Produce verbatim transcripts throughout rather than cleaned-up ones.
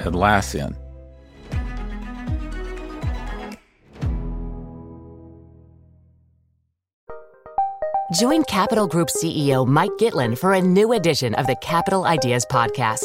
Atlassian. Join Capital Group C E O Mike Gitlin for a new edition of the Capital Ideas Podcast.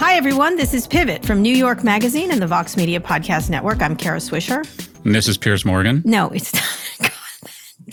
Hi, everyone. This is Pivot from New York Magazine and the Vox Media Podcast Network. I'm Kara Swisher. And this is Piers Morgan. No, it's not. God,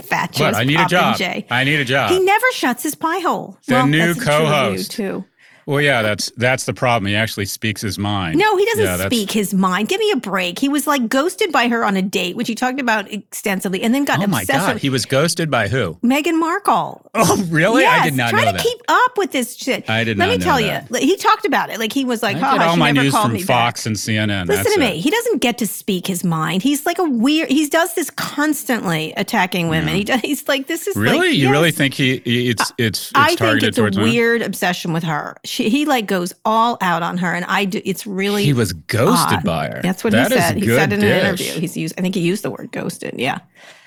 fat Jay's I need a job. Jay. I need a job. He never shuts his pie hole. The well, new co-host. Too. Well, yeah, that's that's the problem. He actually speaks his mind. No, he doesn't yeah, speak his mind. Give me a break. He was like ghosted by her on a date, which he talked about extensively, and then got obsessed. Oh, my obsessed God. With he was ghosted by who? Meghan Markle. Oh, really? Yes, I did not know that. Try to keep up with this shit. I did not know Let me tell that. You, he talked about it. Like, he was like, I ha, get all my news from Fox back. And C N N. Listen to me. It. He doesn't get to speak his mind. He's like a weird, he does this constantly attacking women. Yeah. He does, he's like, this is really? Like, you yes. really think he, it's, it's, it's I targeted towards women? I think it's a weird women? obsession with her. She, he like goes all out on her, and I do. It's really he was ghosted odd. By her. That's what that he said. He said in dish. An interview. He's used. I think he used the word ghosted. Yeah.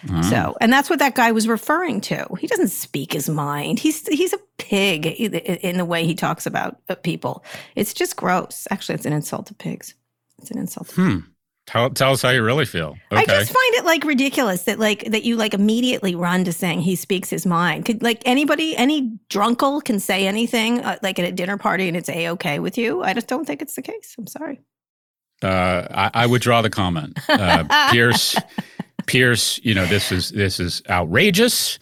Uh-huh. So, and that's what that guy was referring to. He doesn't speak his mind. He's he's a pig in the way he talks about people. It's just gross. Actually, it's an insult to pigs. It's an insult. To hmm. pigs. Tell, tell us how you really feel. Okay. I just find it like ridiculous that like that you like immediately run to saying he speaks his mind. Could like anybody, any drunkle can say anything uh, like at a dinner party and it's A-okay with you. I just don't think it's the case. I'm sorry. Uh, I, I would draw the comment. Uh, Pierce, Pierce, you know, this is this is outrageous.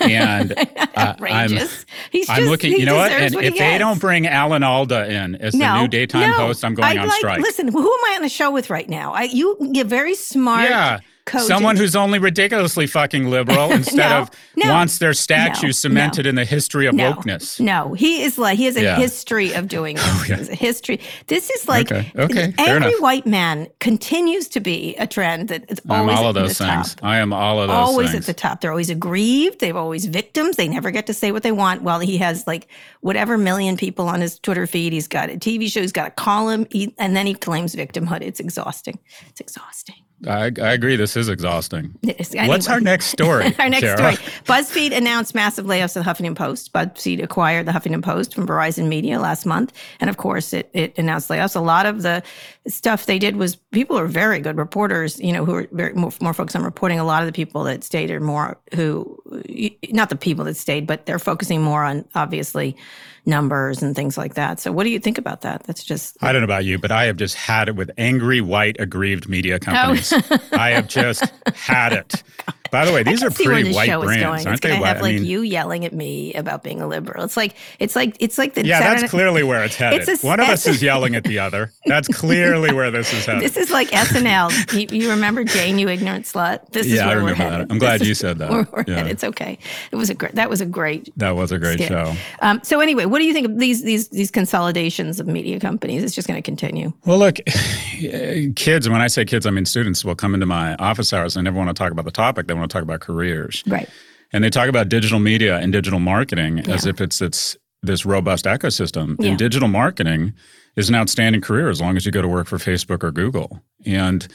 And uh, outrageous. I'm, He's just, I'm looking, he you know what? And what if they has. Don't bring Alan Alda in as no, the new daytime no. host, I'm going I, on like, strike. Listen, who am I on the show with right now? I, you get very smart. Yeah. Cogent. Someone who's only ridiculously fucking liberal instead no, of no, wants their statue no, cemented no, in the history of no, wokeness. No, he is like he has a yeah. history of doing this. Oh, yeah. He has a history. This is like okay, okay, every white man continues to be a trend that is always I'm all at of those the things. Top. I am all of those always things. At the top. They're always aggrieved. They're always victims. They never get to say what they want. While he has like whatever million people on his Twitter feed, he's got a T V show, he's got a column, he, and then he claims victimhood. It's exhausting. It's exhausting. I, I agree. This is exhausting. What's anyway. our next story? Our next Sarah? story. BuzzFeed announced massive layoffs at Huffington Post. BuzzFeed acquired the Huffington Post from Verizon Media last month. And of course, it, it announced layoffs. A lot of the stuff they did was people are very good reporters, you know, who are very, more, more focused on reporting. A lot of the people that stayed are more who, not the people that stayed, but they're focusing more on obviously numbers and things like that. So what do you think about that? That's just... I don't know about you, but I have just had it with angry, white, aggrieved media companies. Oh. I have just had it. By the way, these are pretty white brands, aren't they? I have like I mean, you yelling at me about being a liberal. It's like it's like it's like the yeah. Saturday, that's clearly where it's headed. It's a, One of us is yelling at the other. That's clearly where this is headed. This is like S N L. you, you remember Jane, you ignorant slut? This yeah, is where I remember we're headed. That. I'm glad this you is, said that. Where we're yeah. It's okay. It was a great. That was a great. That was a great skit. show. Um, so anyway, what do you think of these these these consolidations of media companies? It's just going to continue. Well, look, kids. When I say kids, I mean students will come into my office hours and never want to talk about the topic. They want to talk about careers. Right. And they talk about digital media and digital marketing yeah. as if it's it's this robust ecosystem. Yeah. And digital marketing is an outstanding career as long as you go to work for Facebook or Google. And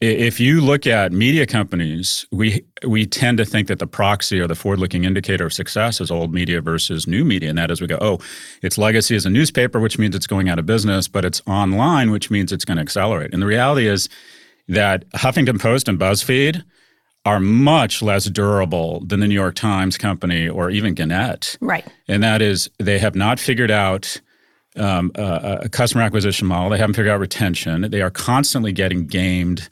if you look at media companies, we we tend to think that the proxy or the forward-looking indicator of success is old media versus new media. And that is we go, oh, its legacy is a newspaper, which means it's going out of business, but it's online, which means it's going to accelerate. And the reality is that Huffington Post and BuzzFeed are much less durable than the New York Times Company or even Gannett. Right. And that is, they have not figured out um, a, a customer acquisition model. They haven't figured out retention. They are constantly getting gamed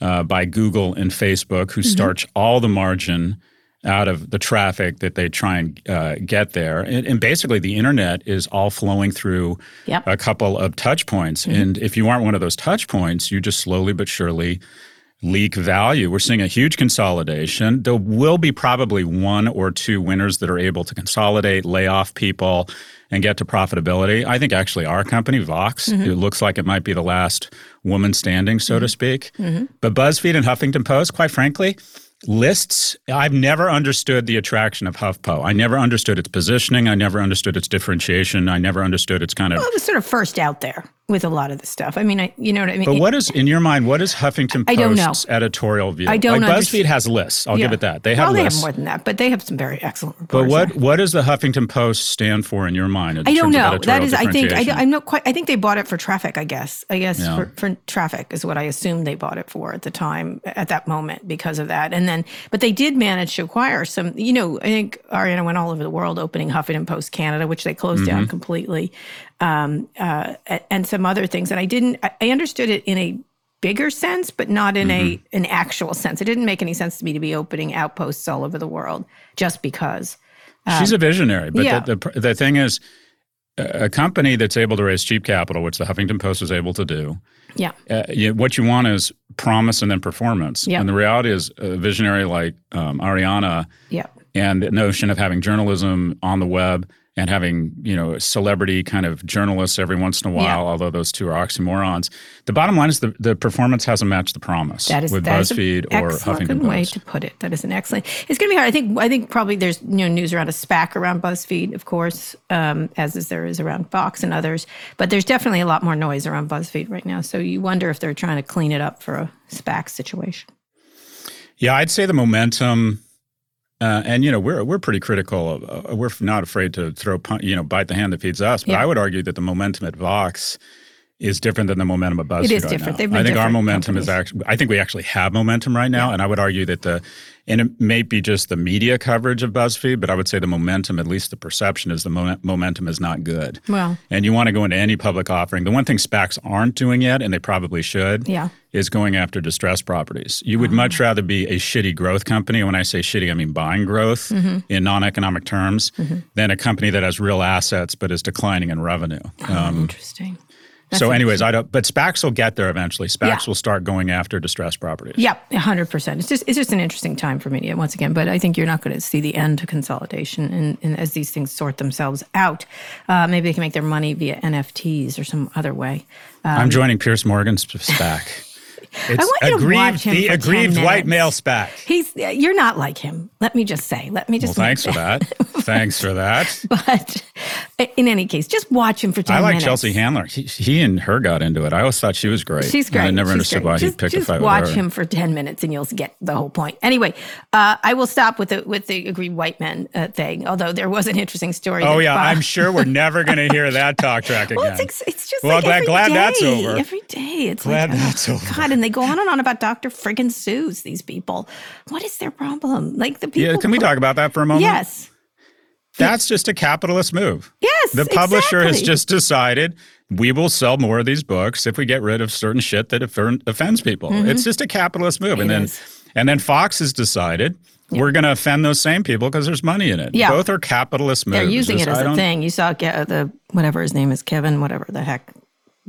uh, by Google and Facebook, who mm-hmm. starch all the margin out of the traffic that they try and uh, get there. And, and basically, the internet is all flowing through yep. a couple of touch points. Mm-hmm. And if you aren't one of those touch points, you just slowly but surely leak value. We're seeing a huge consolidation. There will be probably one or two winners that are able to consolidate, lay off people, and get to profitability. I think actually our company, Vox, mm-hmm. it looks like it might be the last woman standing, so mm-hmm. to speak. Mm-hmm. But BuzzFeed and Huffington Post, quite frankly, lists, I've never understood the attraction of HuffPo. I never understood its positioning. I never understood its differentiation. I never understood its kind of... Well, it was sort of first out there with a lot of the stuff. I mean, I, you know what I mean? But what is, in your mind, what is Huffington Post's editorial view? I don't know. Like BuzzFeed has lists. I'll yeah. give it that. They have well, lists. They have more than that, but they have some very excellent reports. But what, what does the Huffington Post stand for in your mind in I don't know. That is, I think, I, I'm not quite, I think they bought it for traffic, I guess. I guess yeah. for, for traffic is what I assumed they bought it for at the time, at that moment, because of that. And And then, but they did manage to acquire some, you know, I think Ariana went all over the world opening Huffington Post Canada, which they closed mm-hmm. down completely, um, uh, and some other things. And I didn't, I understood it in a bigger sense, but not in mm-hmm. a an actual sense. It didn't make any sense to me to be opening outposts all over the world just because. Um, She's a visionary. But yeah. the, the, the thing is, a company that's able to raise cheap capital, which the Huffington Post is able to do, yeah, uh, you, what you want is promise and then performance. Yeah. And the reality is a visionary like um, Ariana yeah. and the notion of having journalism on the web and having, you know, celebrity kind of journalists every once in a while, yeah. although those two are oxymorons. The bottom line is the, the performance hasn't matched the promise that is, with that BuzzFeed is or Huffington Post. That's a good way to put it. That is an excellent. It's going to be hard. I think I think probably there's, you know, news around a SPAC around BuzzFeed, of course, um, as is there is around Fox and others. But there's definitely a lot more noise around BuzzFeed right now. So you wonder if they're trying to clean it up for a SPAC situation. Yeah, I'd say the momentum... Uh, and, you know, we're we're pretty critical. Of, uh, we're not afraid to throw, you know, bite the hand that feeds us. But yeah. I would argue that the momentum at Vox is different than the momentum at BuzzFeed. It is right different. Now. They've been I think our momentum companies. is actually, I think we actually have momentum right now. Yeah. And I would argue that the, and it may be just the media coverage of BuzzFeed, but I would say the momentum, at least the perception is the mo- momentum is not good. Well, and you want to go into any public offering. The one thing SPACs aren't doing yet, and they probably should, yeah. is going after distressed properties. You would oh. much rather be a shitty growth company, and when I say shitty, I mean buying growth mm-hmm. in non-economic terms, mm-hmm. than a company that has real assets but is declining in revenue. Oh, um, interesting. That's so anyways, I don't, but SPACs will get there eventually. SPACs yeah. will start going after distressed properties. Yeah, one hundred percent. It's just it's just an interesting time for media once again, but I think you're not going to see the end to consolidation and, and as these things sort themselves out. Uh, maybe they can make their money via N F Ts or some other way. Um, I'm joining Piers Morgan's SPAC. It's I want you aggrieved, to watch him. The for aggrieved white male SPAC. He's you're not like him. Let me just say. Let me just. Well, thanks for that. that. Thanks for that. But in any case, just watch him for ten minutes. I like minutes. Chelsea Handler. He, he and her got into it. I always thought she was great. She's great. I never She's understood great. why just, he picked a fight with her. Just watch him for ten minutes, and you'll get the whole point. Anyway, uh, I will stop with the with the aggrieved white men uh, thing. Although there was an interesting story. Oh yeah, Bob, I'm sure we're never going to hear that talk track again. Well, it's, it's just well, like glad, every glad day. that's over. Every day, it's glad like, that's oh, over. God, and they go on and on about Doctor Friggin' Seuss, these people. What is their problem? Like the people. Yeah, can we talk about that for a moment? Yes. That's just a capitalist move. Yes, the publisher exactly. has just decided we will sell more of these books if we get rid of certain shit that offends people. Mm-hmm. It's just a capitalist move. It and then, is. and then Fox has decided yeah. we're going to offend those same people because there's money in it. Yeah. Both are capitalist moves. They're using just, it as I a thing. You saw the whatever his name is, Kevin, whatever the heck.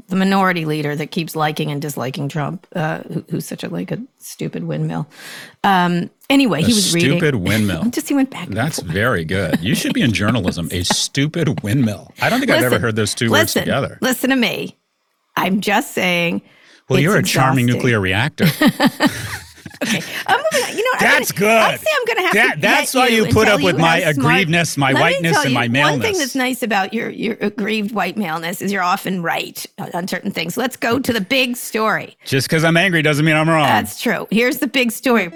The minority leader that keeps liking and disliking Trump, uh, who, who's such a like a stupid windmill. Um, anyway, a he was stupid reading. Stupid windmill. Just he went back. That's and forth. Very good. You should be in journalism. A stupid windmill. I don't think listen, I've ever heard those two listen, words together. Listen to me. I'm just saying. Well, it's you're a exhausting. charming nuclear reactor. Okay, I'm gonna, you know, that's I'm gonna, good. I'll say I'm going to have that, to. That's why you, you put up with my aggrievedness, my Let whiteness, and you, my maleness. One thing that's nice about your your aggrieved white maleness is you're often right on certain things. Let's go to the big story. Just because I'm angry doesn't mean I'm wrong. That's true. Here's the big story.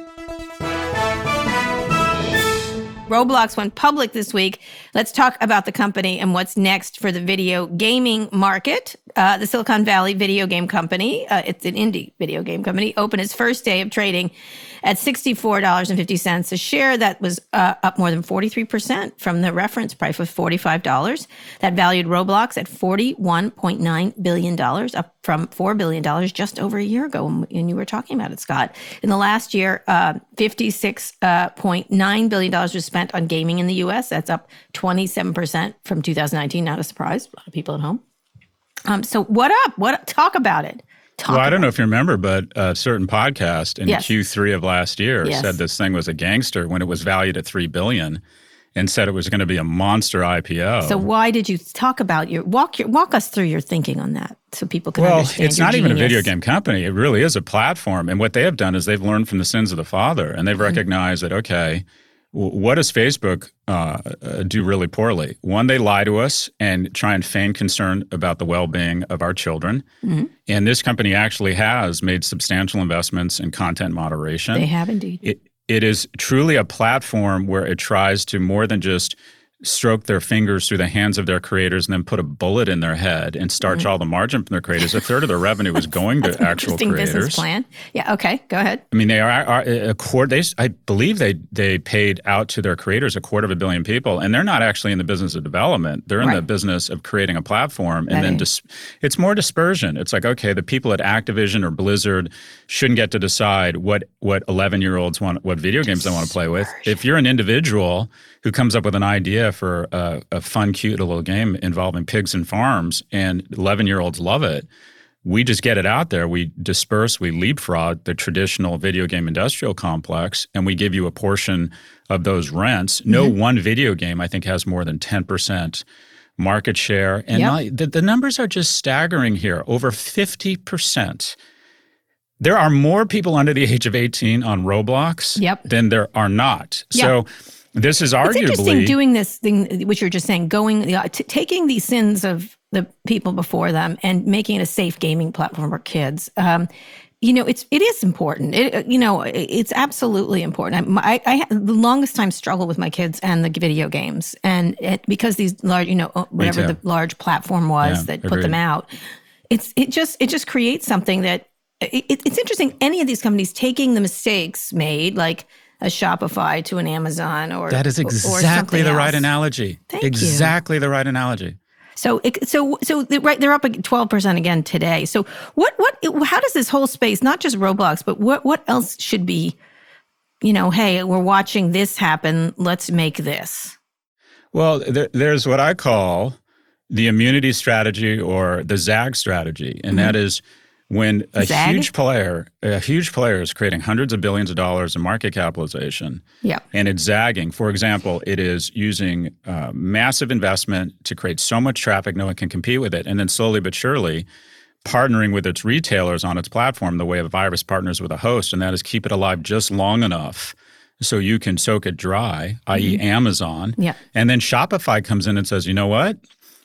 Roblox went public this week. Let's talk about the company and what's next for the video gaming market. Uh, the Silicon Valley video game company, uh, it's an indie video game company, opened its first day of trading at sixty-four dollars and fifty cents a share. That was uh, up more than forty-three percent from the reference price of forty-five dollars. That valued Roblox at forty-one point nine billion dollars, up from four billion dollars just over a year ago. And you were talking about it, Scott. In the last year, uh, fifty-six point nine billion dollars was spent on gaming in the U S. That's up twenty-seven percent from two thousand nineteen. Not a surprise. A lot of people at home. Um, so what up? What talk about it? Talk well, about I don't know if you remember, but a certain podcast in yes. Q three of last year yes. said this thing was a gangster when it was valued at three billion dollars and said it was going to be a monster I P O. So why did you talk about your walk your walk us through your thinking on that so people can well, understand? Well, it's your not genius. Even a video game company. It really is a platform. And what they have done is they've learned from the sins of the father, and they've mm-hmm. recognized that, okay, what does Facebook uh, do really poorly? One, they lie to us and try and feign concern about the well-being of our children. Mm-hmm. And this company actually has made substantial investments in content moderation. They have indeed. It, it is truly a platform where it tries to more than just stroke their fingers through the hands of their creators and then put a bullet in their head and starch mm-hmm. all the margin from their creators. A third of their revenue is going to actual creators. Interesting business plan. Yeah. Okay. Go ahead. I mean, they are, are a quarter. They, I believe they they paid out to their creators a quarter of a billion people, and they're not actually in the business of development. They're in right. the business of creating a platform, and that then dis- it's more dispersion. It's like, okay, the people at Activision or Blizzard shouldn't get to decide what what eleven year olds want, what video games dispersion. They want to play with. If you're an individual who comes up with an idea for a, a fun, cute little game involving pigs and farms, and eleven-year-olds love it. We just get it out there. We disperse, we leapfrog the traditional video game industrial complex, and we give you a portion of those rents. No mm-hmm. one video game, I think, has more than ten percent market share. And yep. I, the, the numbers are just staggering here, over fifty percent. There are more people under the age of eighteen on Roblox yep. than there are not. Yep. So this is arguably— It's interesting doing this thing, which you're just saying, going, uh, t- taking the sins of the people before them and making it a safe gaming platform for kids. Um, you know, it's, it is important. It, you know, it's absolutely important. I, I, I the longest time struggle with my kids and the video games. And it, because these large, you know, whatever the large platform was yeah, that agreed. Put them out, it's it just it just creates something that, it, it's interesting, any of these companies taking the mistakes made, like, a Shopify to an Amazon or That is exactly the right else. analogy. Thank exactly you. Exactly the right analogy. So so so they're right they're up twelve percent again today. So what what how does this whole space, not just Roblox, but what what else should be, you know, hey, we're watching this happen, let's make this. Well, there, there's what I call the immunity strategy or the zag strategy, and mm-hmm. that is when a Zag? huge player, a huge player is creating hundreds of billions of dollars in market capitalization, yeah. and it's zagging. For example, it is using uh, massive investment to create so much traffic no one can compete with it, and then slowly but surely partnering with its retailers on its platform the way a virus partners with a host, and that is keep it alive just long enough so you can soak it dry, that is. Mm-hmm. Amazon. Yeah. And then Shopify comes in and says, you know what?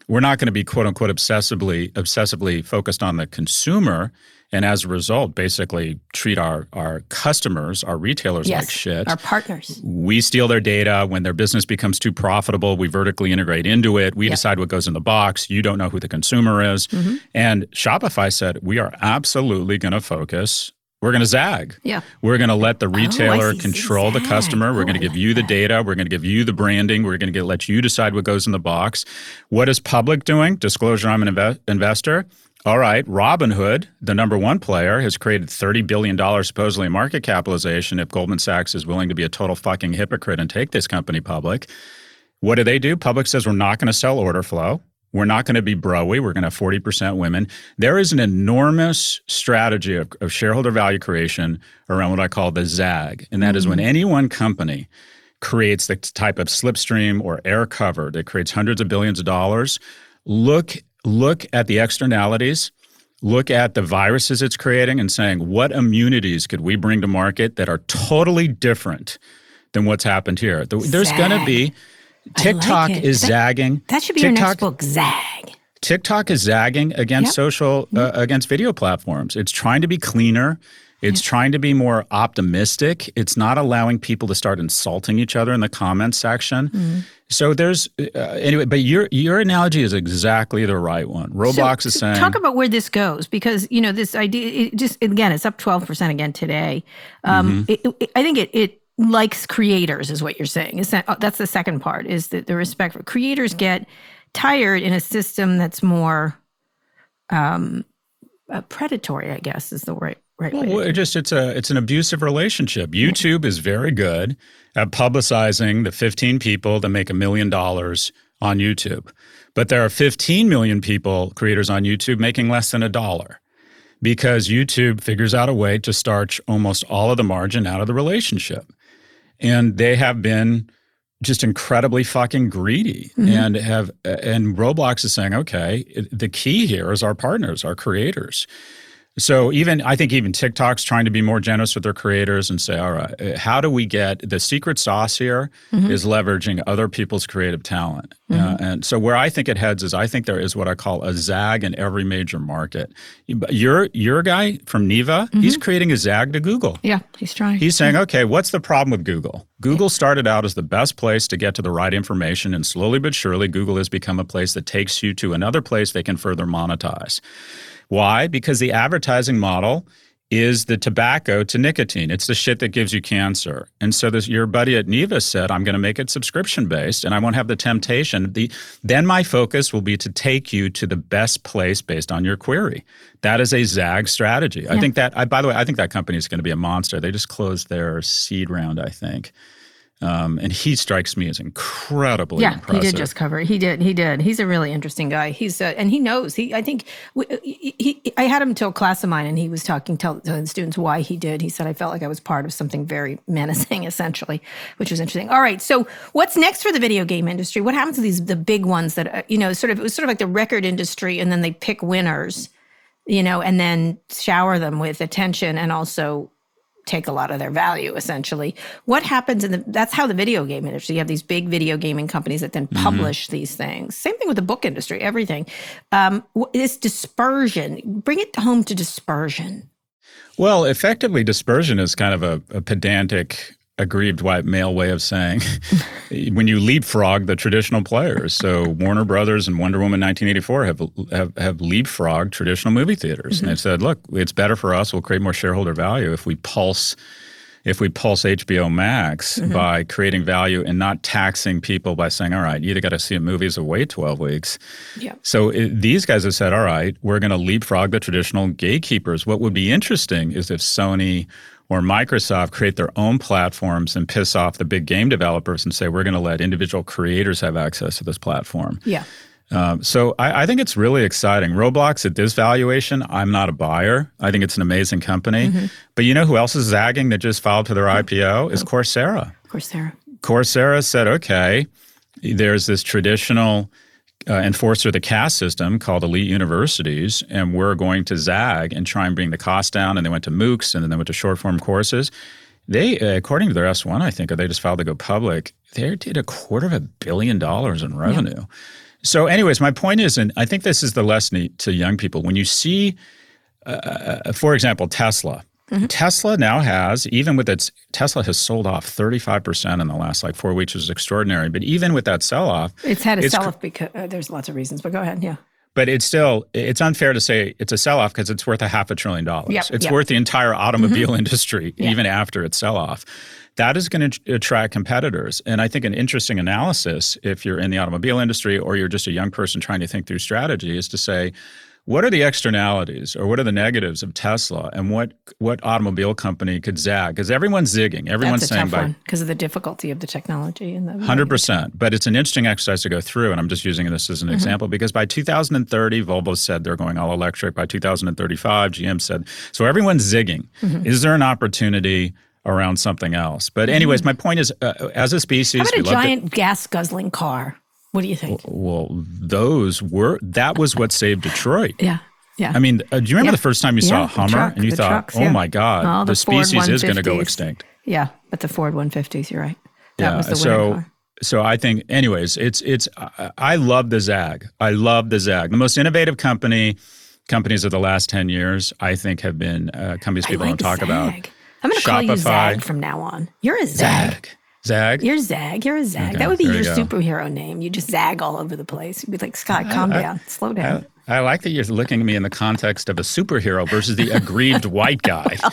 We're not going to be, quote unquote, obsessively obsessively focused on the consumer, and as a result, basically treat our, our customers, our retailers yes, like shit. Our partners. We steal their data. When their business becomes too profitable, we vertically integrate into it. We yep. decide what goes in the box. You don't know who the consumer is. Mm-hmm. And Shopify said, we are absolutely going to focus. We're going to zag. Yeah. We're going to let the retailer oh, control the customer. We're oh, going to give you the that. data. We're going to give you the branding. We're going to let you decide what goes in the box. What is public doing? Disclosure, I'm an inv- investor. All right, Robinhood, the number one player, has created thirty billion dollars supposedly in market capitalization if Goldman Sachs is willing to be a total fucking hypocrite and take this company public. What do they do? Public says we're not going to sell order flow. We're not going to be bro-y. We're going to have forty percent women. There is an enormous strategy of, of shareholder value creation around what I call the zag. And that mm-hmm. is when any one company creates the type of slipstream or air cover that creates hundreds of billions of dollars, look, look at the externalities, look at the viruses it's creating and saying, what immunities could we bring to market that are totally different than what's happened here? There's going to be... TikTok like is that, zagging. That should be TikTok, your next book, Zag. TikTok is zagging against yep. social, uh, against video platforms. It's trying to be cleaner. It's trying to be more optimistic. It's not allowing people to start insulting each other in the comments section. Mm-hmm. So there's uh, anyway, but your your analogy is exactly the right one. Roblox so, is saying talk about where this goes, because you know this idea. It just again, it's up twelve percent again today. Um, mm-hmm. it, it, I think it it likes creators is what you're saying. It's not, oh, that's the second part is that the respect for creators get tired in a system that's more um, uh, predatory. I guess is the right. Right, right. Well, it just it's a it's an abusive relationship. YouTube is very good at publicizing the fifteen people that make a million dollars on YouTube, but there are fifteen million people creators on YouTube making less than a dollar because YouTube figures out a way to starch almost all of the margin out of the relationship, and they have been just incredibly fucking greedy. Mm-hmm. and have and Roblox is saying, okay, the key here is our partners, our creators. So even I think even TikTok's trying to be more generous with their creators and say, all right, how do we get the secret sauce here mm-hmm. is leveraging other people's creative talent. Mm-hmm. Uh, and so where I think it heads is I think there is what I call a zag in every major market. Your, your guy from Neva, mm-hmm. he's creating a zag to Google. Yeah, he's trying. He's saying, mm-hmm. okay, what's the problem with Google? Google yeah. started out as the best place to get to the right information, and slowly but surely Google has become a place that takes you to another place they can further monetize. Why? Because the advertising model is the tobacco to nicotine. It's the shit that gives you cancer. And so this, your buddy at Neva said, I'm going to make it subscription-based, and I won't have the temptation. The, then my focus will be to take you to the best place based on your query. That is a zag strategy. Yeah. I think that, I, by the way, I think that company is going to be a monster. They just closed their seed round, I think. Um, and he strikes me as incredibly yeah, impressive. Yeah, he did just cover it. He did. He did. He's a really interesting guy. He's uh, and he knows. He I think he, he, I had him tell a class of mine, and he was talking telling the students why he did. He said, I felt like I was part of something very menacing, essentially, which was interesting. All right, so what's next for the video game industry? What happens to these the big ones that uh, you know? Sort of it was sort of like the record industry, and then they pick winners, you know, and then shower them with attention and also take a lot of their value, essentially. What happens in the, that's how the video game industry, you have these big video gaming companies that then publish mm-hmm. these things. Same thing with the book industry, everything. Um, this dispersion, bring it home to dispersion. Well, effectively, dispersion is kind of a, a pedantic, aggrieved white male way of saying when you leapfrog the traditional players. So Warner Brothers and Wonder Woman nineteen eighty-four have have, have leapfrogged traditional movie theaters. Mm-hmm. And they've said, look, it's better for us. We'll create more shareholder value if we pulse if we pulse H B O Max mm-hmm. by creating value and not taxing people by saying, all right, you either got to see a movie or wait twelve weeks. Yeah. So it, these guys have said, all right, we're going to leapfrog the traditional gatekeepers. What would be interesting is if Sony or Microsoft create their own platforms and piss off the big game developers and say, we're going to let individual creators have access to this platform. Yeah. Um, so I, I think it's really exciting. Roblox at this valuation, I'm not a buyer. I think it's an amazing company. Mm-hmm. But you know who else is zagging that just filed for their mm-hmm. I P O is Coursera. Coursera. Coursera said, okay, there's this traditional Uh, enforcer the caste system called elite universities, and we're going to zag and try and bring the cost down. And they went to MOOCs, and then they went to short-form courses. They, uh, according to their S one, I think, or they just filed to go public, they did a quarter of a billion dollars in revenue. Yeah. So anyways, my point is, and I think this is the lesson to young people, when you see, uh, for example, Tesla. Mm-hmm. Tesla now has, even with its, Tesla has sold off thirty-five percent in the last like four weeks, which is extraordinary. But even with that sell-off. It's had a it's, sell-off because uh, there's lots of reasons, but go ahead, yeah. But it's still, it's unfair to say it's a sell-off because it's worth a half a trillion dollars. Yep, it's yep. worth the entire automobile mm-hmm. industry, yeah. even after its sell-off. That is going to attract competitors. And I think an interesting analysis, if you're in the automobile industry or you're just a young person trying to think through strategy, is to say, what are the externalities or what are the negatives of Tesla, and what what automobile company could zag? Because everyone's zigging. Everyone's That's a saying tough by because of the difficulty of the technology. And the one hundred percent. But it's an interesting exercise to go through, and I'm just using this as an mm-hmm. example because by two thousand thirty, Volvo said they're going all electric. By two thousand thirty-five, G M said. So everyone's zigging. Mm-hmm. Is there an opportunity around something else? But anyways, mm-hmm. my point is, uh, as a species— How about we a giant gas-guzzling car? What do you think? Well, those were, that was what saved Detroit. yeah, yeah. I mean, uh, do you remember yeah. the first time you yeah, saw a Hummer truck, and you thought, trucks, oh yeah. my God, All the, the species is going to go extinct. Yeah, but the Ford one fifties, you're right. That yeah, was the so, car. So I think, anyways, it's, it's, I, I love the zag. I love the zag. The most innovative company companies of the last ten years, I think, have been uh, companies people like don't talk Zag. about. I'm going to call you Zag from now on. You're a Zag. Zag. Zag? You're Zag. You're a Zag. Okay, that would be your superhero name. You just zag all over the place. You'd be like, Scott, I, calm I, down. Slow down. I, I like that you're looking at me in the context of a superhero versus the aggrieved white guy. Well,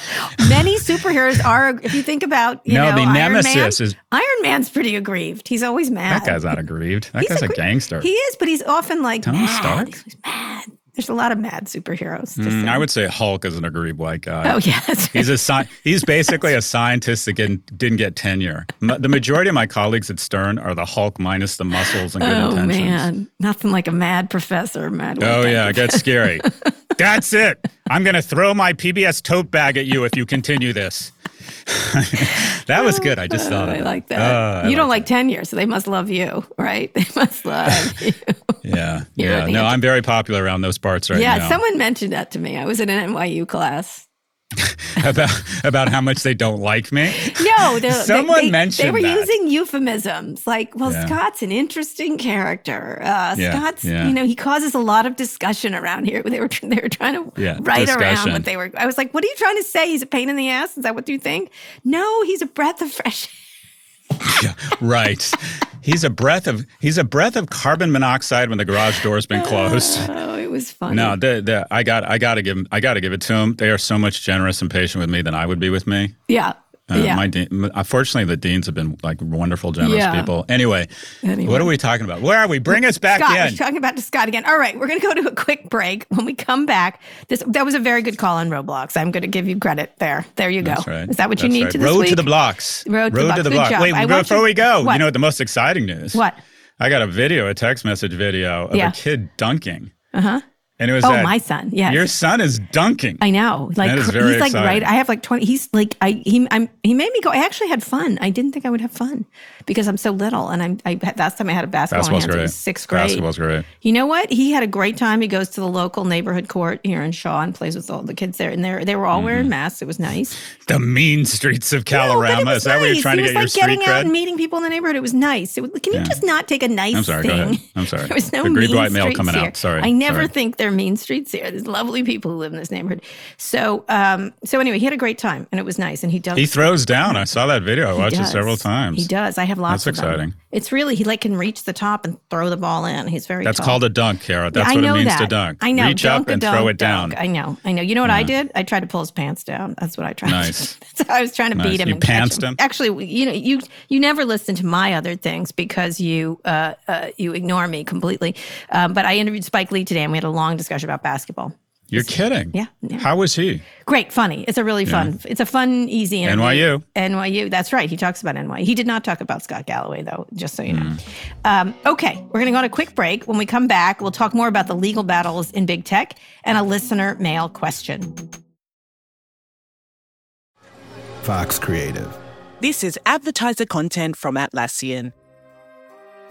many superheroes are, if you think about, you no, know, the Iron nemesis Man, is... Iron Man's pretty aggrieved. He's always mad. That guy's not aggrieved. That he's guy's aggrieved. a gangster. He is, but he's often like Tony mad. Stark? He's always mad. There's a lot of mad superheroes. Mm, I would say Hulk is an aggrieved white guy. Oh, yes. He's a sci- He's basically a scientist that get, didn't get tenure. M- the majority of my colleagues at Stern are the Hulk minus the muscles and good oh, intentions. Oh, man. Nothing like a mad professor. Mad. Oh, yeah. It gets scary. That's it. I'm going to throw my P B S tote bag at you if you continue this. That was good. I just thought oh, I like that. Oh, you I don't like, like tenure, so they must love you, right? They must love you. Yeah. yeah. No, I'm very popular around those parts right yeah, now. Yeah, someone mentioned that to me. I was in an N Y U class. about about how much they don't like me? No. Someone they, they, mentioned They were that. using euphemisms like, well, yeah. Scott's an interesting character. Uh, yeah. Scott's, yeah. you know, he causes a lot of discussion around here. They were they were trying to yeah. write discussion. around what they were. I was like, what are you trying to say? He's a pain in the ass? Is that what you think? No, he's a breath of fresh air. yeah, right. He's a breath of he's a breath of carbon monoxide when the garage door's been closed. Oh, it was funny. No, the, the, I got I got to give I got to give it to him. They are so much generous and patient with me than I would be with me. Yeah, uh, yeah. My de- fortunately, the deans have been like wonderful, generous yeah. people. Anyway, anyway, what are we talking about? Where are we? Bring us back Scott, in. We're talking about Scott again. All right, we're going to go to a quick break. When we come back, this that was a very good call on Roblox. I'm going to give you credit there. There you go. That's right. Is that what That's you need right. to this Road week? to the blocks. Road to, Road to the blocks. Wait, I before you, we go, what? you know the most exciting news? What? I got a video, a text message video of yeah. a kid dunking. Uh-huh. And it was Oh, my son. Yeah. Your son is dunking. I know. Like that is very he's like exciting. right I have like twenty he's like I he I'm he made me go. I actually had fun. I didn't think I would have fun because I'm so little and I'm I last time I had a basketball in my hands, sixth grade. Basketball's great. You know what? He had a great time. He goes to the local neighborhood court here in Shaw and plays with all the kids there and they they were all mm. wearing masks. It was nice. The mean streets of Calorama. No, is that nice. What you're trying he to get like your street cred? He was like getting out and meeting people in the neighborhood. It was nice. It was, can yeah. you just not take a nice thing? I'm sorry. Thing? Go ahead. I'm sorry. There was no mean white male coming here. out. Sorry. I never sorry. think there mean streets here. There's lovely people who live in this neighborhood. So, um, so anyway, he had a great time and it was nice. And he does. He throws down. I saw that video. I he watched does. it several times. He does. I have lots That's of That's exciting. Them. It's really, he like can reach the top and throw the ball in. He's very That's tall. called a dunk, Kara. That's yeah, what it means that. to dunk. I know. Reach dunk up and dunk, throw it down. Dunk. I know. I know. You know what yeah. I did? I tried to pull his pants down. That's what I tried nice. to do. That's how I was trying to nice. beat him. You and pantsed him. him? Actually, you know, you you never listen to my other things because you, uh, uh, you ignore me completely. Um, but I interviewed Spike Lee today and we had a long discussion about basketball. You're it's, kidding. Yeah, yeah. How was he? Great, funny. It's a really fun, yeah. it's a fun, easy interview. N Y U. N Y U, that's right. He talks about N Y U. He did not talk about Scott Galloway, though, just so you know. Mm. Um, okay, we're going to go on a quick break. When we come back, we'll talk more about the legal battles in big tech and a listener mail question. Fox Creative. This is advertiser content from Atlassian.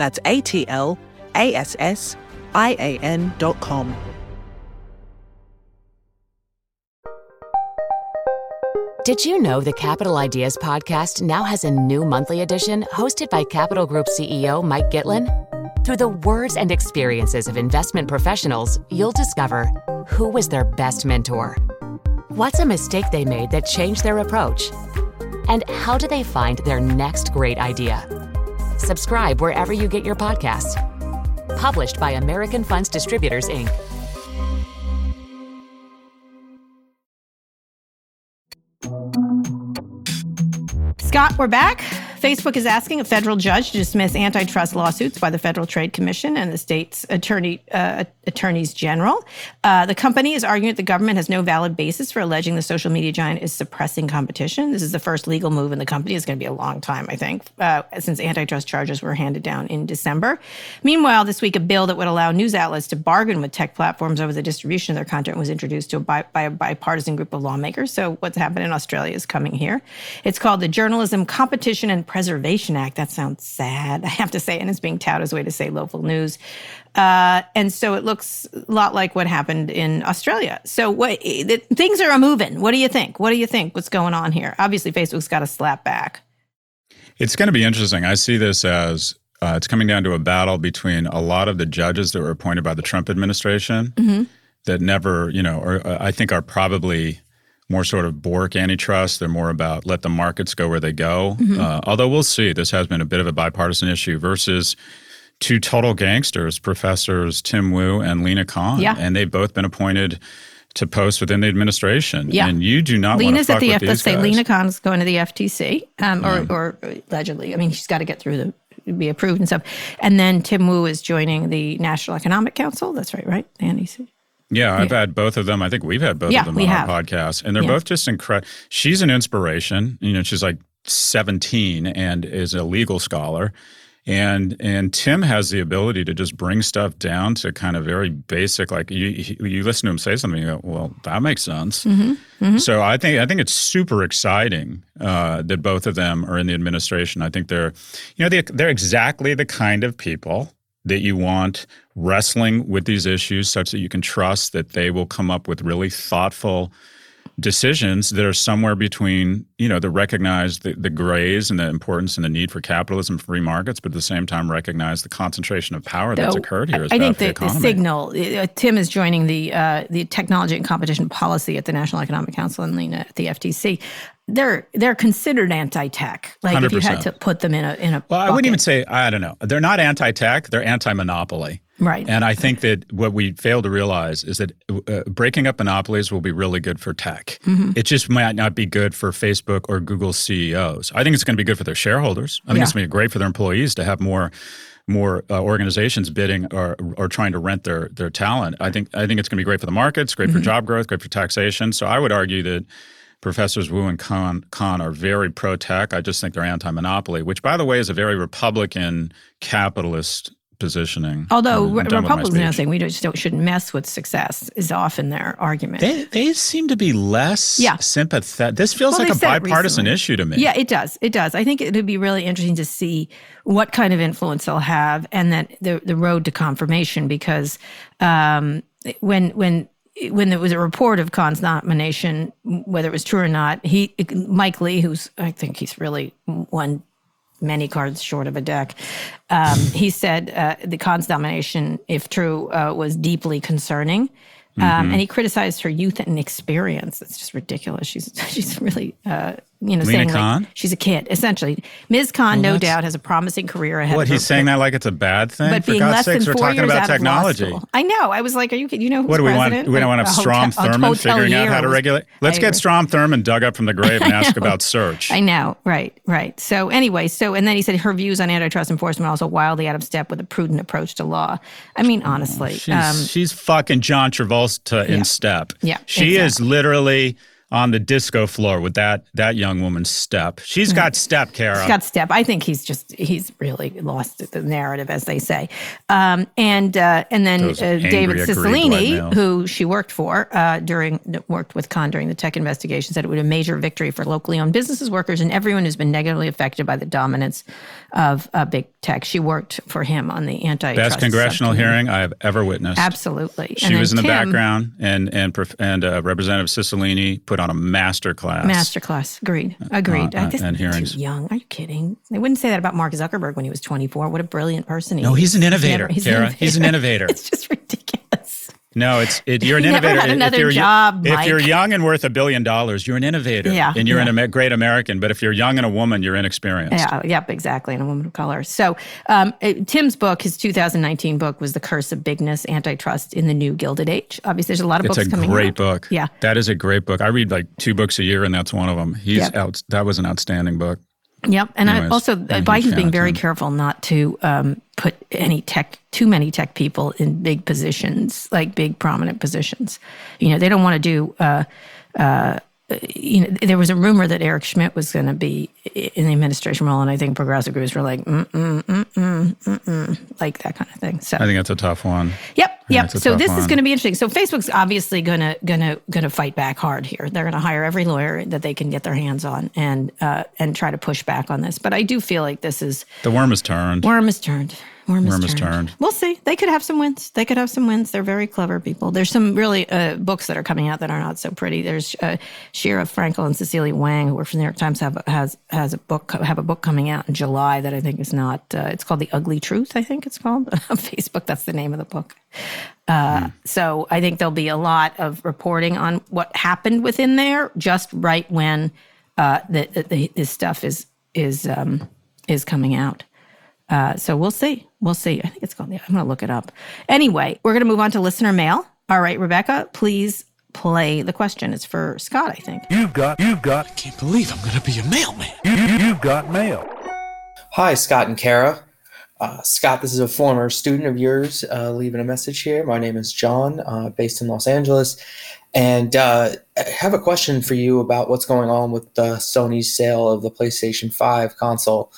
That's A-T-L-A-S-S-I-A-N dot com. Did you know the Capital Ideas Podcast now has a new monthly edition hosted by Capital Group C E O Mike Gitlin? Through the words and experiences of investment professionals, you'll discover who was their best mentor, what's a mistake they made that changed their approach, and how do they find their next great idea. Subscribe wherever you get your podcasts. Published by American Funds Distributors, Incorporated. Scott, we're back. Facebook is asking a federal judge to dismiss antitrust lawsuits by the Federal Trade Commission and the state's attorney, uh, attorneys general. Uh, the company is arguing that the government has no valid basis for alleging the social media giant is suppressing competition. This is the first legal move in the company. It's going to be a long time, I think, uh, since antitrust charges were handed down in December. Meanwhile, this week, a bill that would allow news outlets to bargain with tech platforms over the distribution of their content was introduced to a bi- by a bipartisan group of lawmakers. So what's happened in Australia is coming here. It's called the Journalism Competition and Preservation Act. That sounds sad, I have to say, and it's being touted as a way to say local news. Uh, and so it looks a lot like what happened in Australia. So what, the, things are moving. What do you think? What do you think? What's going on here? Obviously, Facebook's got to slap back. It's going to be interesting. I see this as uh, it's coming down to a battle between a lot of the judges that were appointed by the Trump administration mm-hmm. that never, you know, or uh, I think are probably more sort of Bork antitrust. They're more about let the markets go where they go. Mm-hmm. Uh, although we'll see, this has been a bit of a bipartisan issue versus two total gangsters, Professors Tim Wu and Lina Khan. Yeah. And they've both been appointed to posts within the administration. Yeah. And you do not Lena's want to fuck at the with F- these guys. Lina Khan's going to the F T C, um, or, mm. or allegedly. I mean, she's got to get through the be approved and stuff. And then Tim Wu is joining the National Economic Council. That's right, right? Andy said. Yeah, I've yeah. had both of them. I think we've had both yeah, of them on have. our podcast. And they're yeah. both just incredible. She's an inspiration. You know, she's like seventeen and is a legal scholar. And and Tim has the ability to just bring stuff down to kind of very basic, like you you listen to him say something, you go, well, that makes sense. Mm-hmm, mm-hmm. So I think I think it's super exciting uh, that both of them are in the administration. I think they're, you know, they, they're exactly the kind of people that you want wrestling with these issues such that you can trust that they will come up with really thoughtful decisions that are somewhere between, you know, the recognize the, the grays and the importance and the need for capitalism, free markets, but at the same time recognize the concentration of power so, that's occurred here. I, I think the, the, the signal, uh, Tim is joining the uh, the Technology and Competition Policy at the National Economic Council and Lina at the F T C. They're they're considered anti-tech. Like one hundred percent. If you had to put them in a in a well, bucket. I wouldn't even say, I don't know. They're not anti-tech. They're anti-monopoly. Right. And I think that what we fail to realize is that uh, breaking up monopolies will be really good for tech. Mm-hmm. It just might not be good for Facebook or Google C E Os. I think it's going to be good for their shareholders. I think yeah. it's going to be great for their employees to have more more uh, organizations bidding or or trying to rent their their talent. I think I think it's going to be great for the markets, great mm-hmm. for job growth, great for taxation. So I would argue that Professors Wu and Khan, Khan are very pro-tech. I just think they're anti-monopoly, which, by the way, is a very Republican capitalist positioning. Although um, re- Republicans are saying we just don't, shouldn't mess with success is often their argument. They, they seem to be less yeah. sympathetic. This feels well, like a bipartisan issue to me. Yeah, it does. It does. I think it would be really interesting to see what kind of influence they'll have and that the, the road to confirmation, because um, when when – when there was a report of Khan's nomination, whether it was true or not, he Mike Lee, who's I think he's really won many cards short of a deck, um, he said uh, the Khan's nomination, if true, uh, was deeply concerning. Um, mm-hmm. And he criticized her youth and experience. It's just ridiculous. She's she's really, uh, you know, Lina saying Khan? Like she's a kid, essentially. Miz Khan, well, no doubt, has a promising career ahead what, of her. What, he's saying that like it's a bad thing? But for being God's less sakes, than four we're talking years about technology. I know. I was like, are you kidding? You know who's what do we president? Want? We like, don't want to have Strom hotel, Thurmond figuring years. Out how to regulate. Let's I get agree. Strom Thurmond dug up from the grave and ask about search. I know. Right, right. So anyway, so, and then he said her views on antitrust enforcement are also wildly out of step with a prudent approach to law. I mean, honestly. Oh, she's, um, she's fucking John Travolta. To in yeah. step. Yeah, she exactly. is literally on the disco floor with that that young woman's step. She's got mm-hmm. step, Kara. She's got step. I think he's just, he's really lost the narrative, as they say. Um, and uh, and then uh, David Cicilline, who she worked for, uh, during worked with Khan during the tech investigation, said it would be a major victory for locally owned businesses, workers, and everyone who's been negatively affected by the dominance of uh, big tech. She worked for him on the antitrust. Best congressional hearing I have ever witnessed. Absolutely. She was in Tim, the background, and and, and uh, Representative Cicilline put it on a masterclass. Masterclass. Agreed. Agreed. Uh, uh, I guess and he's too young. Are you kidding? They wouldn't say that about Mark Zuckerberg when he was twenty-four. What a brilliant person he is. No, he's an innovator, he's Kara. An innovator. He's an innovator. It's just ridiculous. No, it's it, you're an innovator. Never had another if you're, job, Mike. If you're young and worth a billion dollars, you're an innovator. Yeah, and you're yeah. an Amer- great American. But if you're young and a woman, you're inexperienced. Yeah, yep, exactly. And a woman of color. So um, it, Tim's book, his twenty nineteen book, was The Curse of Bigness, Antitrust in the New Gilded Age. Obviously, there's a lot of it's books coming out. It's a great book. Yeah. That is a great book. I read like two books a year, and that's one of them. He's yep. out, that was an outstanding book. Yep. And Anyways, I also, Biden's being very him. careful not to um, put any tech, too many tech people in big positions, like big prominent positions. You know, they don't want to do, uh, uh, you know, there was a rumor that Eric Schmidt was going to be in the administration role. And I think progressive groups were like, mm, mm, mm, mm, mm, mm, like that kind of thing. So I think that's a tough one. Yep. Yep. So this one is going to be interesting. So Facebook's obviously going to, going to, going to fight back hard here. They're going to hire every lawyer that they can get their hands on and, uh, and try to push back on this. But I do feel like this is. The worm is turned. Worm is turned. Worm, worm is, turned. is turned. We'll see. They could have some wins. They could have some wins. They're very clever people. There's some really uh, books that are coming out that are not so pretty. There's uh, Shira Frankel and Cecilia Wang, who work for the New York Times, have has has a book have a book coming out in July that I think is not. Uh, it's called The Ugly Truth. I think it's called on Facebook. That's the name of the book. Uh, mm. So I think there'll be a lot of reporting on what happened within there, just right when uh, the, the, the, this stuff is is um, is coming out. Uh, so we'll see. We'll see. I think it's called, yeah, I'm going to look it up. Anyway, we're going to move on to listener mail. All right, Rebecca, please play the question. It's for Scott, I think. You've got, you've got, I can't believe I'm going to be a mailman. You, you, you've got mail. Hi, Scott and Kara. Uh, Scott, this is a former student of yours uh, leaving a message here. My name is John, uh, based in Los Angeles. And uh, I have a question for you about what's going on with uh, Sony's sale of the PlayStation five console.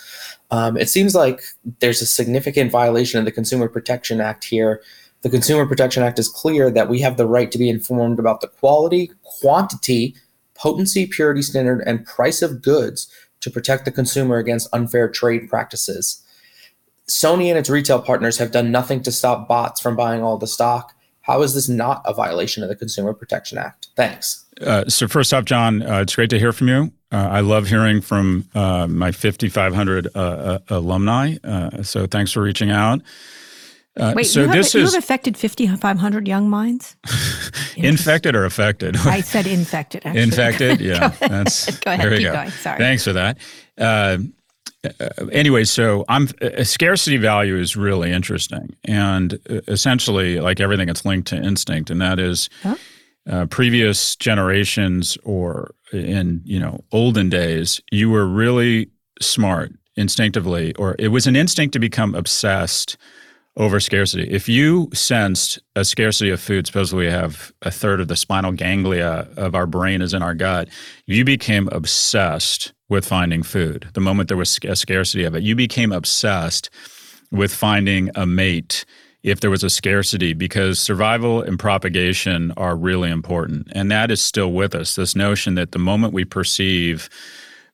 Um, it seems like there's a significant violation of the Consumer Protection Act here. The Consumer Protection Act is clear that we have the right to be informed about the quality, quantity, potency, purity standard, and price of goods to protect the consumer against unfair trade practices. Sony and its retail partners have done nothing to stop bots from buying all the stock. How is this not a violation of the Consumer Protection Act? Thanks. Uh, so first off, John, uh, it's great to hear from you. Uh, I love hearing from uh, my fifty-five hundred uh, uh, alumni. Uh, so thanks for reaching out. Uh, Wait, so you, have, this you is, have affected fifty-five hundred young minds? Infected or affected? I said infected, actually. Infected, yeah. That's, go ahead, there keep go. going. Sorry. Thanks for that. Uh, Uh, anyway, so I'm, uh, scarcity value is really interesting, and uh, essentially, like everything, it's linked to instinct, and that is huh? uh, previous generations or in you know olden days, you were really smart instinctively, or it was an instinct to become obsessed over scarcity. If you sensed a scarcity of food, supposedly we have a third of the spinal ganglia of our brain is in our gut, you became obsessed with finding food. The moment there was a scarcity of it, you became obsessed with finding a mate if there was a scarcity, because survival and propagation are really important. And that is still with us, this notion that the moment we perceive,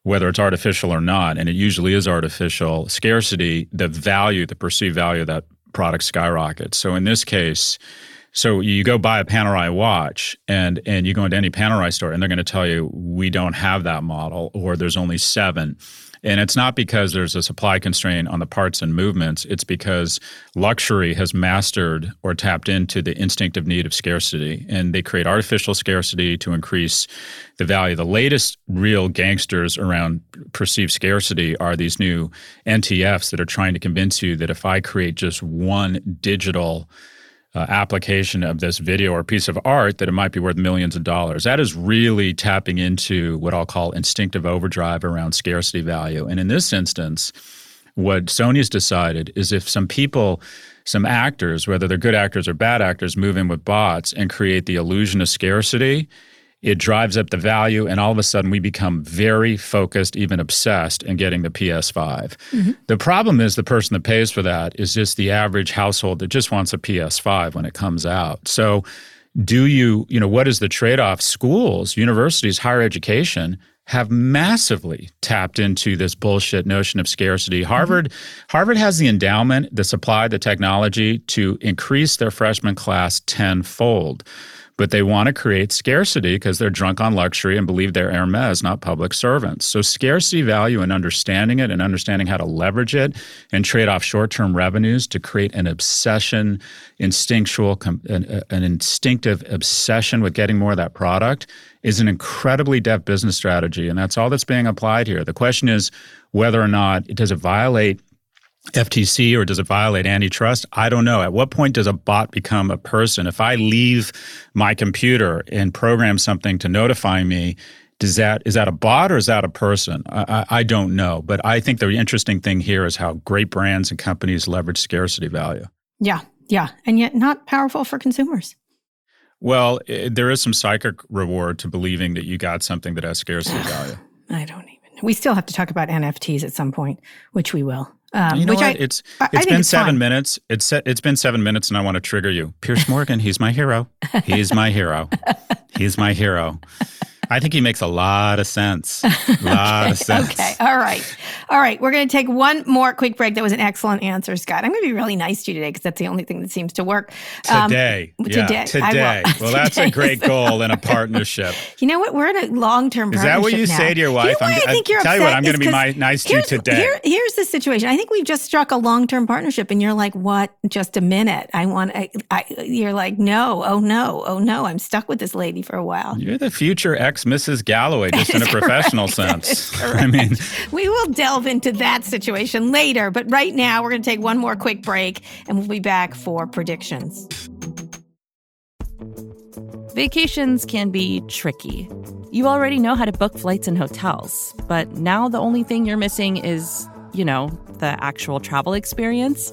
whether it's artificial or not, and it usually is artificial, scarcity, the value, the perceived value of that product skyrockets. So in this case, so you go buy a Panerai watch, and and you go into any Panerai store, and they're going to tell you, we don't have that model, or there's only seven. And it's not because there's a supply constraint on the parts and movements. It's because luxury has mastered or tapped into the instinctive need of scarcity, and they create artificial scarcity to increase the value. The latest real gangsters around perceived scarcity are these new N F Ts that are trying to convince you that if I create just one digital Uh, application of this video or piece of art, that it might be worth millions of dollars. That is really tapping into what I'll call instinctive overdrive around scarcity value. And in this instance, what Sony's decided is if some people, some actors, whether they're good actors or bad actors, move in with bots and create the illusion of scarcity, it drives up the value, and all of a sudden we become very focused, even obsessed, in getting the P S five. Mm-hmm. The problem is the person that pays for that is just the average household that just wants a P S five when it comes out. So do you, you know, what is the trade-off? Schools, universities, higher education have massively tapped into this bullshit notion of scarcity. Harvard, mm-hmm. Harvard has the endowment, the supply, the technology to increase their freshman class tenfold. but they want to create scarcity because they're drunk on luxury and believe they're Hermes, not public servants. So scarcity value and understanding it and understanding how to leverage it and trade off short-term revenues to create an obsession, instinctual, an, an instinctive obsession with getting more of that product is an incredibly deft business strategy. And that's all that's being applied here. The question is whether or not, does it violate F T C or does it violate antitrust? I don't know. At what point does a bot become a person? If I leave my computer and program something to notify me, does that, is that a bot or is that a person? I, I, I don't know. But I think the interesting thing here is how great brands and companies leverage scarcity value. Yeah, yeah. And yet not powerful for consumers. Well, it, there is some psychic reward to believing that you got something that has scarcity value. I don't even know. We still have to talk about N F Ts at some point, which we will. Um, you know what? I, it's it's I been it's seven fine. minutes. It's it's been seven minutes, and I want to trigger you. Piers Morgan, he's my hero. He's my hero. He's my hero. I think he makes a lot of sense. A lot okay, of sense. Okay. All right. All right. We're going to take one more quick break. That was an excellent answer, Scott. I'm going to be really nice to you today because that's the only thing that seems to work. Um, today. Yeah, today. Today. Well, that's a great goal in a partnership. You know what? We're in a long-term partnership. Is that what you now. say to your wife? You know I'm, I think you're I, tell you what, I'm going to be my, nice to you today. Here, here's the situation. I think we've just struck a long-term partnership, and you're like, what? Just a minute. I want I, I, You're like, no. Oh, no. Oh, no. I'm stuck with this lady for a while. You're the future ex Missus Galloway, just in a professional sense. I mean, we will delve into that situation later, but right now we're going to take one more quick break and we'll be back for predictions. Vacations can be tricky. You already know how to book flights and hotels, but now the only thing you're missing is, you know, the actual travel experience.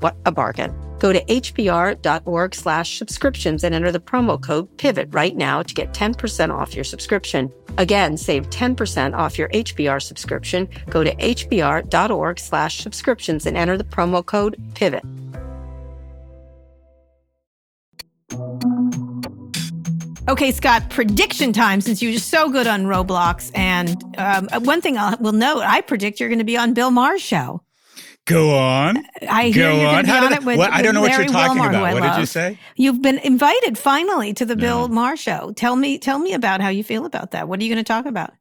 What a bargain. Go to hbr.org slash subscriptions and enter the promo code PIVOT right now to get ten percent off your subscription. Again, save ten percent off your H B R subscription. Go to hbr.org slash subscriptions and enter the promo code PIVOT. Okay, Scott, prediction time, since you're just so good on Roblox. And um, one thing I will note, I predict you're going to be on Bill Maher's show. Go on. I hear Go you're on. Be How on did it with, well, with I don't know Larry what you're talking Wilmore, about. What love. did you say? You've been invited finally to the no. Bill Maher show. Tell me, tell me about how you feel about that. What are you going to talk about?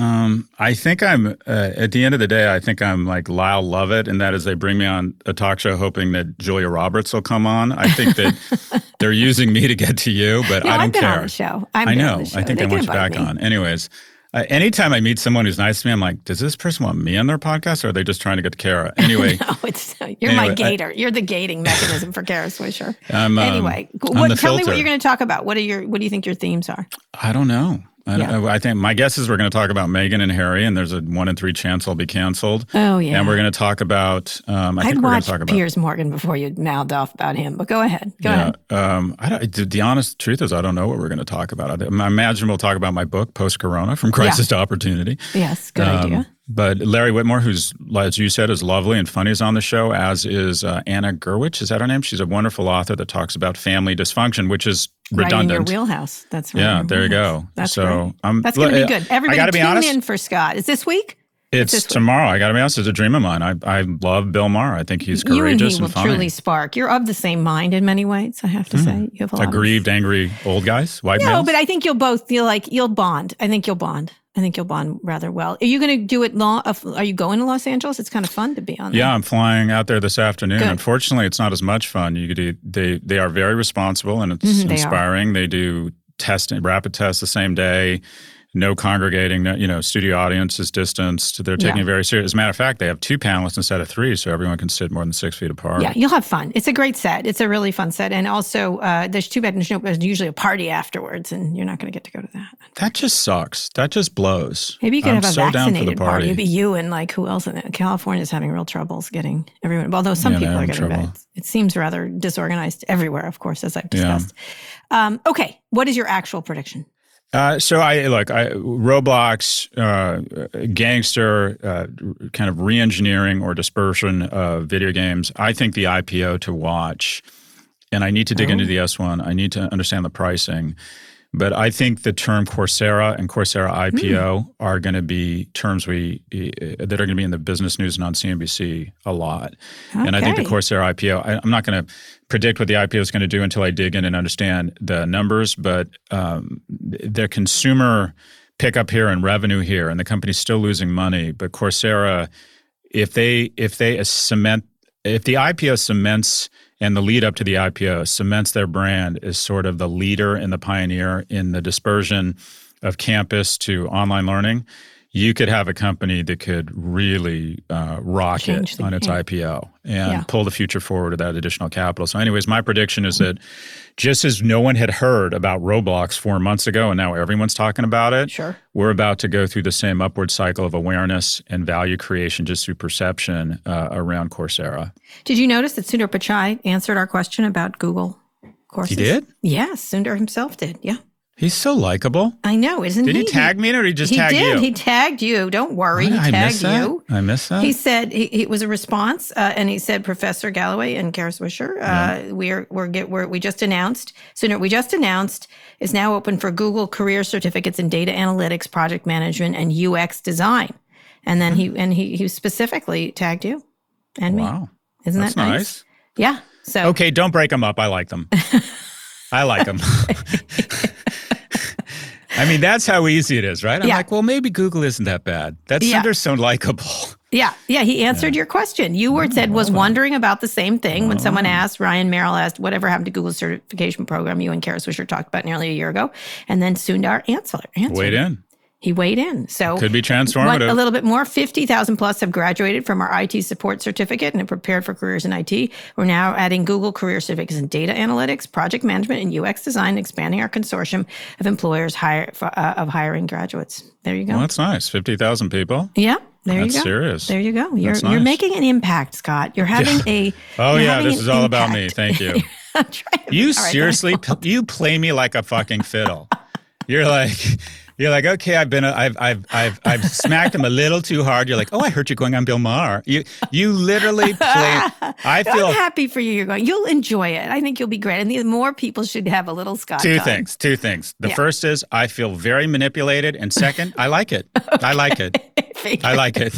Um, I think I'm, uh, at the end of the day, I think I'm like Lyle Lovett, and that is they bring me on a talk show hoping that Julia Roberts will come on. I think that they're using me to get to you, but no, I don't I've been care. On the show. I've I know. Been on the show. I think they, they want you back me. on. Anyways. Uh, anytime I meet someone who's nice to me, I'm like, does this person want me on their podcast or are they just trying to get to Kara? Anyway. no, it's, you're anyway, my gator. I, you're the gating mechanism for Kara Swisher. I'm, um, anyway, what, tell filter. me what you're going to talk about. What are your? What do you think your themes are? I don't know. I, yeah. don't, I think my guess is we're going to talk about Meghan and Harry, and there's a one in three chance I'll be canceled. Oh yeah, and we're going to talk about. Um, I I'd think we're going to talk about Piers Morgan before you mouthed off about him, but go ahead. Go yeah, ahead. Um, I don't, the honest truth is, I don't know what we're going to talk about. I imagine we'll talk about my book, Post Corona: From Crisis yeah. to Opportunity. Yes, good um, idea. But Larry Whitmore, who's, as you said, is lovely and funny, is on the show, as is uh, Anna Gerwich. Is that her name? She's a wonderful author that talks about family dysfunction, which is redundant. Right in your wheelhouse. That's right. Yeah, there you go. That's so I'm, That's going to be good. Everybody tune honest, in for Scott. Is this week? It's, it's this tomorrow. Week. I got to be honest. It's a dream of mine. I, I love Bill Maher. I think he's courageous and funny. You and he and will truly spark. You're of the same mind in many ways, I have to mm. say. You have a lot Aggrieved, of... angry old guys, white no, males. No, but I think you'll both, you'll like, you'll bond. I think you'll bond. I think you'll bond rather well. Are you going to do it long? Are you going to Los Angeles? It's kind of fun to be on there. Yeah, I'm flying out there this afternoon. Good. Unfortunately, it's not as much fun. You do, they they are very responsible, and it's mm-hmm, inspiring. They, they do testing, rapid tests the same day. No congregating, no, you know, studio audience is distanced. They're taking yeah. it very serious. As a matter of fact, they have two panelists instead of three, so everyone can sit more than six feet apart. Yeah, you'll have fun. It's a great set. It's a really fun set. And also, uh, there's too bad there's usually a party afterwards, and you're not going to get to go to that. That just sucks. That just blows. Maybe you could I'm have a so vaccinated party. Maybe you and like who else in it? California is having real troubles getting everyone. Although some yeah, people are getting trouble. Bad. It seems rather disorganized everywhere, of course, as I've discussed. Yeah. Um, okay, what is your actual prediction? Uh, so I look, I, Roblox, uh, gangster, uh, kind of re-engineering or dispersion of video games. I think the I P O to watch, and I need to dig oh. into the S one. I need to understand the pricing. But I think the term Coursera and Coursera I P O mm. are going to be terms we that are going to be in the business news and on C N B C a lot. Okay. And I think the Coursera I P O, I, I'm not going to predict what the I P O is going to do until I dig in and understand the numbers, but um, the consumer pickup here and revenue here, and the company's still losing money. But Coursera, if they if they cement, if the I P O cements and the lead up to the I P O cements their brand as sort of the leader and the pioneer in the dispersion of campus to online learning, you could have a company that could really uh, rocket on its I P O and yeah. pull the future forward of that additional capital. So anyways, my prediction is mm-hmm. that just as no one had heard about Roblox four months ago and now everyone's talking about it, sure. we're about to go through the same upward cycle of awareness and value creation just through perception uh, around Coursera. Did you notice that Sundar Pichai answered our question about Google courses? He did? Yes, yeah, Sundar himself did, yeah. He's so likable. I know, isn't he? Did he tag me or did he just tag you? He did. He tagged you. Don't worry. He tagged you. I miss that. He said he, he was a response, uh, and he said Professor Galloway and Kara Swisher. Uh, yeah. We're we're get we're, we just announced. Sooner we just announced is now open for Google career certificates in data analytics, project management, and U X design. And then he and he he specifically tagged you and wow. me. Wow, isn't That's that nice? nice? Yeah. So okay, don't break them up. I like them. I like them. I mean, that's how easy it is, right? I'm yeah. like, well, maybe Google isn't that bad. That's yeah. Sundar's so likable. Yeah, yeah, he answered yeah. your question. You were oh, said was wondering about the same thing oh. when someone asked, Ryan Merrill asked, whatever happened to Google's certification program you and Kara Swisher talked about nearly a year ago, and then Sundar answered. answered. Weighed in. He weighed in. So could be transformative. A little bit more. fifty thousand plus have graduated from our I T support certificate and are prepared for careers in I T. We're now adding Google career certificates in data analytics, project management, and U X design, expanding our consortium of employers hire, uh, of hiring graduates. There you go. Well, that's nice. fifty thousand people. Yeah. There That's you go. serious. There you go. You're nice. You're making an impact, Scott. You're having yeah. a Oh yeah, this is all impact. about me. Thank you. I'm trying to, you seriously right, p- you play me like a fucking fiddle. You're like You're like, okay, I've been, a, I've, I've, I've, I've smacked him a little too hard. You're like, oh, I heard you going on Bill Maher. You, you literally play. I feel I'm happy for you. You're going. You'll enjoy it. I think you'll be great. And more people should have a little Scott. Two on. things. Two things. The yeah. first is I feel very manipulated, and second, I like it. okay. I like it. I like it.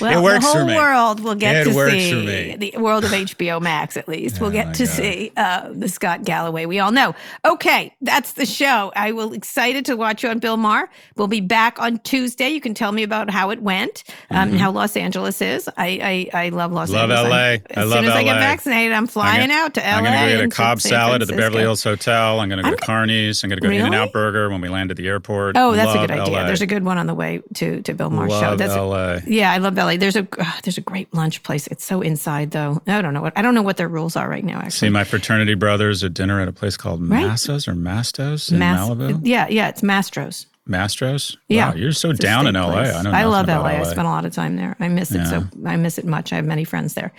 Well, it works the whole for me. world will get it to works see for me. the world of H B O Max. At least yeah, we'll get to God. see uh, the Scott Galloway we all know. Okay, that's the show. I will excited to watch you on Bill Maher. We'll be back on Tuesday. You can tell me about how it went, um, mm-hmm. how Los Angeles is. I I, I love Los love Angeles. L A. I love L A. As soon as I get vaccinated, I'm flying I'm gonna, out to L A. I'm going to go get a Cobb salad at the Beverly Hills Hotel. I'm going to go to Carney's. I'm going to go to really? In-N-Out Burger when we land at the airport. Oh, that's love a good idea. L A. There's a good one on the way to to Bill Maher's show. That's L A. Yeah. I love L A. There's a oh, there's a great lunch place. It's so inside though. I don't know what I don't know what their rules are right now. Actually, see my fraternity brothers at dinner at a place called right? Masso's or Masto's in Mas- Malibu. Yeah, yeah, it's Mastro's. Mastros? Yeah. Wow, you're so it's down in L A. Place. I don't know. I love L A. L A. I spent a lot of time there. I miss it. Yeah. So I miss it much. I have many friends there.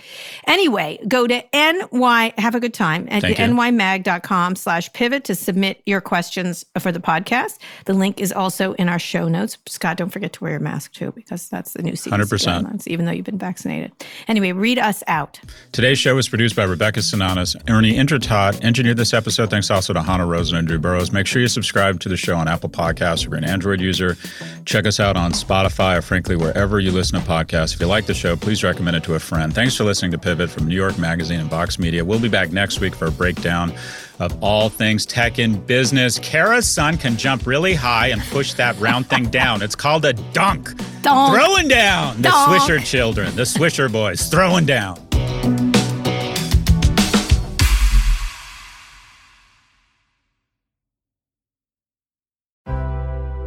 Anyway, go to N Y, have a good time, at nymag.com slash pivot to submit your questions for the podcast. The link is also in our show notes. Scott, don't forget to wear your mask too, because that's the new C D C guidelines, even though you've been vaccinated. Anyway, read us out. Today's show was produced by Rebecca Sinanis. Ernie Intratot engineered this episode. Thanks also to Hannah Rosen and Drew Burrows. Make sure you subscribe to the show on Apple Podcasts or an Android user. Check us out on Spotify or frankly wherever you listen to podcasts. If you like the show, please recommend it to a friend. Thanks for listening to Pivot from New York Magazine and Vox Media. We'll be back next week for a breakdown of all things tech and business. Kara's son can jump really high and push that round thing down. It's called a dunk. Donk. Throwing down. Donk. The Swisher children, the Swisher boys, throwing down.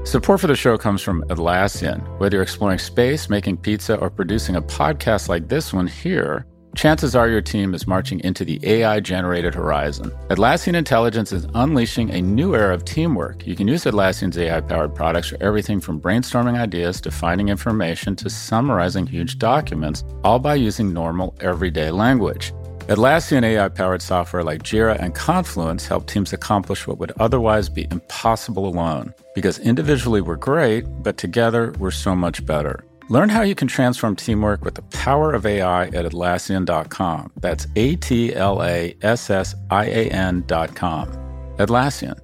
Support for the show comes from Atlassian. Whether you're exploring space, making pizza, or producing a podcast like this one here, chances are your team is marching into the A I-generated horizon. Atlassian Intelligence is unleashing a new era of teamwork. You can use Atlassian's A I-powered products for everything from brainstorming ideas to finding information to summarizing huge documents, all by using normal, everyday language. Atlassian A I-powered software like Jira and Confluence help teams accomplish what would otherwise be impossible alone. Because individually we're great, but together we're so much better. Learn how you can transform teamwork with the power of A I at Atlassian dot com. That's A T L A S S I A N dot com. Atlassian.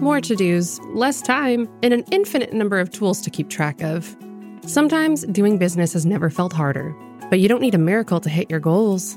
More to-dos, less time, and an infinite number of tools to keep track of. Sometimes doing business has never felt harder, but you don't need a miracle to hit your goals.